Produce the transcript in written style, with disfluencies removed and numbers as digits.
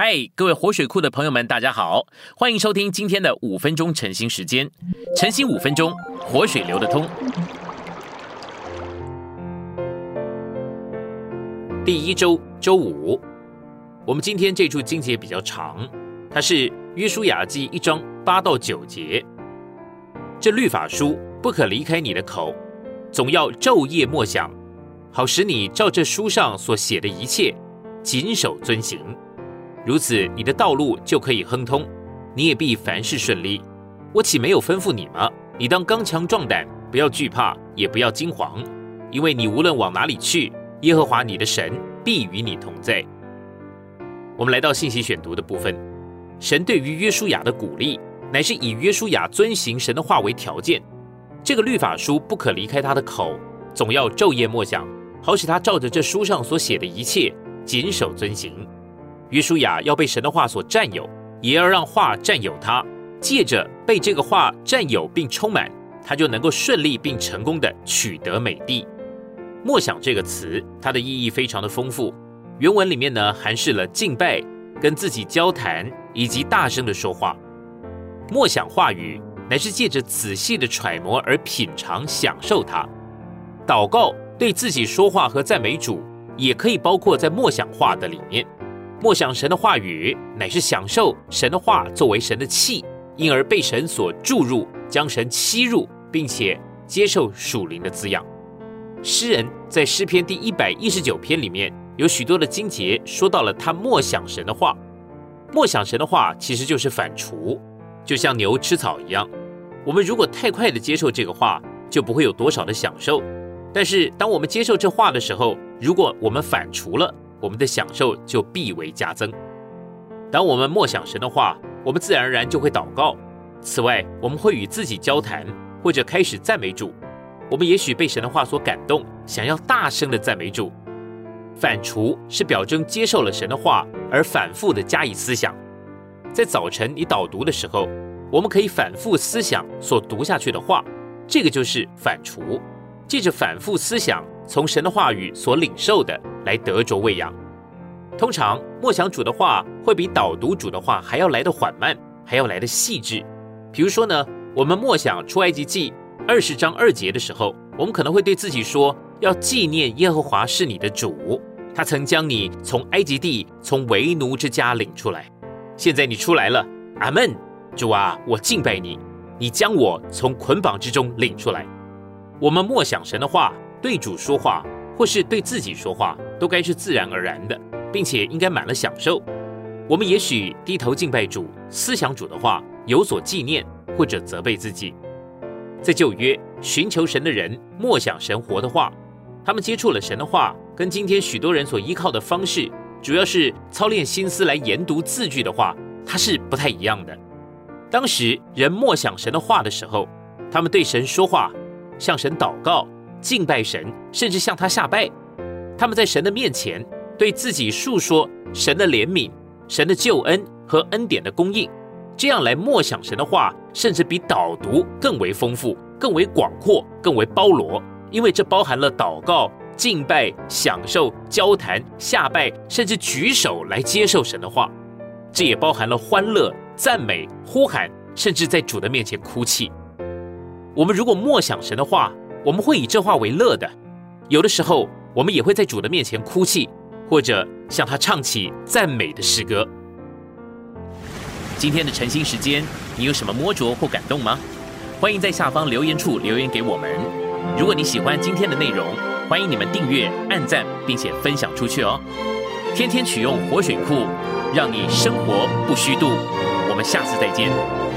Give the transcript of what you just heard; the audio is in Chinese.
嗨，各位活水库的朋友们，大家好，欢迎收听今天的5分钟晨兴时间。晨兴5分钟，活水流得通。第一周周五，我们今天这处经节比较长，它是约书亚记1章8到9节。这律法书不可离开你的口，总要昼夜默想，好使你照这书上所写的一切谨守遵行。如此你的道路就可以亨通，你也必凡事顺利。我岂没有吩咐你吗？你当刚强壮胆，不要惧怕，也不要惊惶，因为你无论往哪里去，耶和华你的神必与你同在。我们来到信息选读的部分，神对于约书亚的鼓励，乃是以约书亚遵行神的话为条件。这个律法书不可离开他的口，总要昼夜默想，好使他照着这书上所写的一切谨守遵行。约书亚要被神的话所占有，也要让话占有他，借着被这个话占有并充满，他就能够顺利并成功的取得美地。默想这个词，它的意义非常的丰富，原文里面呢含示了敬拜、跟自己交谈以及大声的说话。默想话语乃是借着仔细的揣摩而品尝享受它。祷告对自己说话和赞美主也可以包括在默想话的里面。默想神的话语，乃是享受神的话作为神的气，因而被神所注入，将神吸入，并且接受属灵的滋养。诗人在诗篇第119篇里面有许多的经节说到了他默想神的话。默想神的话其实就是反刍，就像牛吃草一样，我们如果太快的接受这个话，就不会有多少的享受。但是当我们接受这话的时候，如果我们反刍了，我们的享受就必为加增。当我们默想神的话，我们自然而然就会祷告。此外，我们会与自己交谈，或者开始赞美主。我们也许被神的话所感动，想要大声的赞美主。反刍是表征接受了神的话，而反复的加以思想。在早晨你导读的时候，我们可以反复思想所读下去的话，这个就是反刍。借着反复思想从神的话语所领受的来得着喂养。通常默想主的话会比导读主的话还要来得缓慢，还要来得细致。比如说呢，我们默想出埃及记20章2节的时候，我们可能会对自己说，要纪念耶和华是你的主，他曾将你从埃及地，从为奴之家领出来。现在你出来了，阿们，主啊，我敬拜你，你将我从捆绑之中领出来。我们默想神的话，对主说话或是对自己说话，都该是自然而然的，并且应该满了享受。我们也许低头敬拜主，思想主的话，有所纪念或者责备自己。在旧约，寻求神的人默想神活的话，他们接触了神的话，跟今天许多人所依靠的方式，主要是操练心思来研读字句的话，它是不太一样的。当时人默想神的话的时候，他们对神说话，向神祷告，敬拜神，甚至向他下拜。他们在神的面前对自己述说神的怜悯、神的救恩和恩典的供应，这样来默想神的话，甚至比导读更为丰富、更为广阔、更为包罗，因为这包含了祷告、敬拜、享受、交谈、下拜，甚至举手来接受神的话。这也包含了欢乐、赞美、呼喊，甚至在主的面前哭泣。我们如果默想神的话，我们会以这话为乐的。有的时候我们也会在主的面前哭泣，或者向他唱起赞美的诗歌。今天的晨兴时间，你有什么摸着或感动吗？欢迎在下方留言处留言给我们。如果你喜欢今天的内容，欢迎你们订阅、按赞，并且分享出去哦。天天取用活水库，让你生活不虚度。我们下次再见。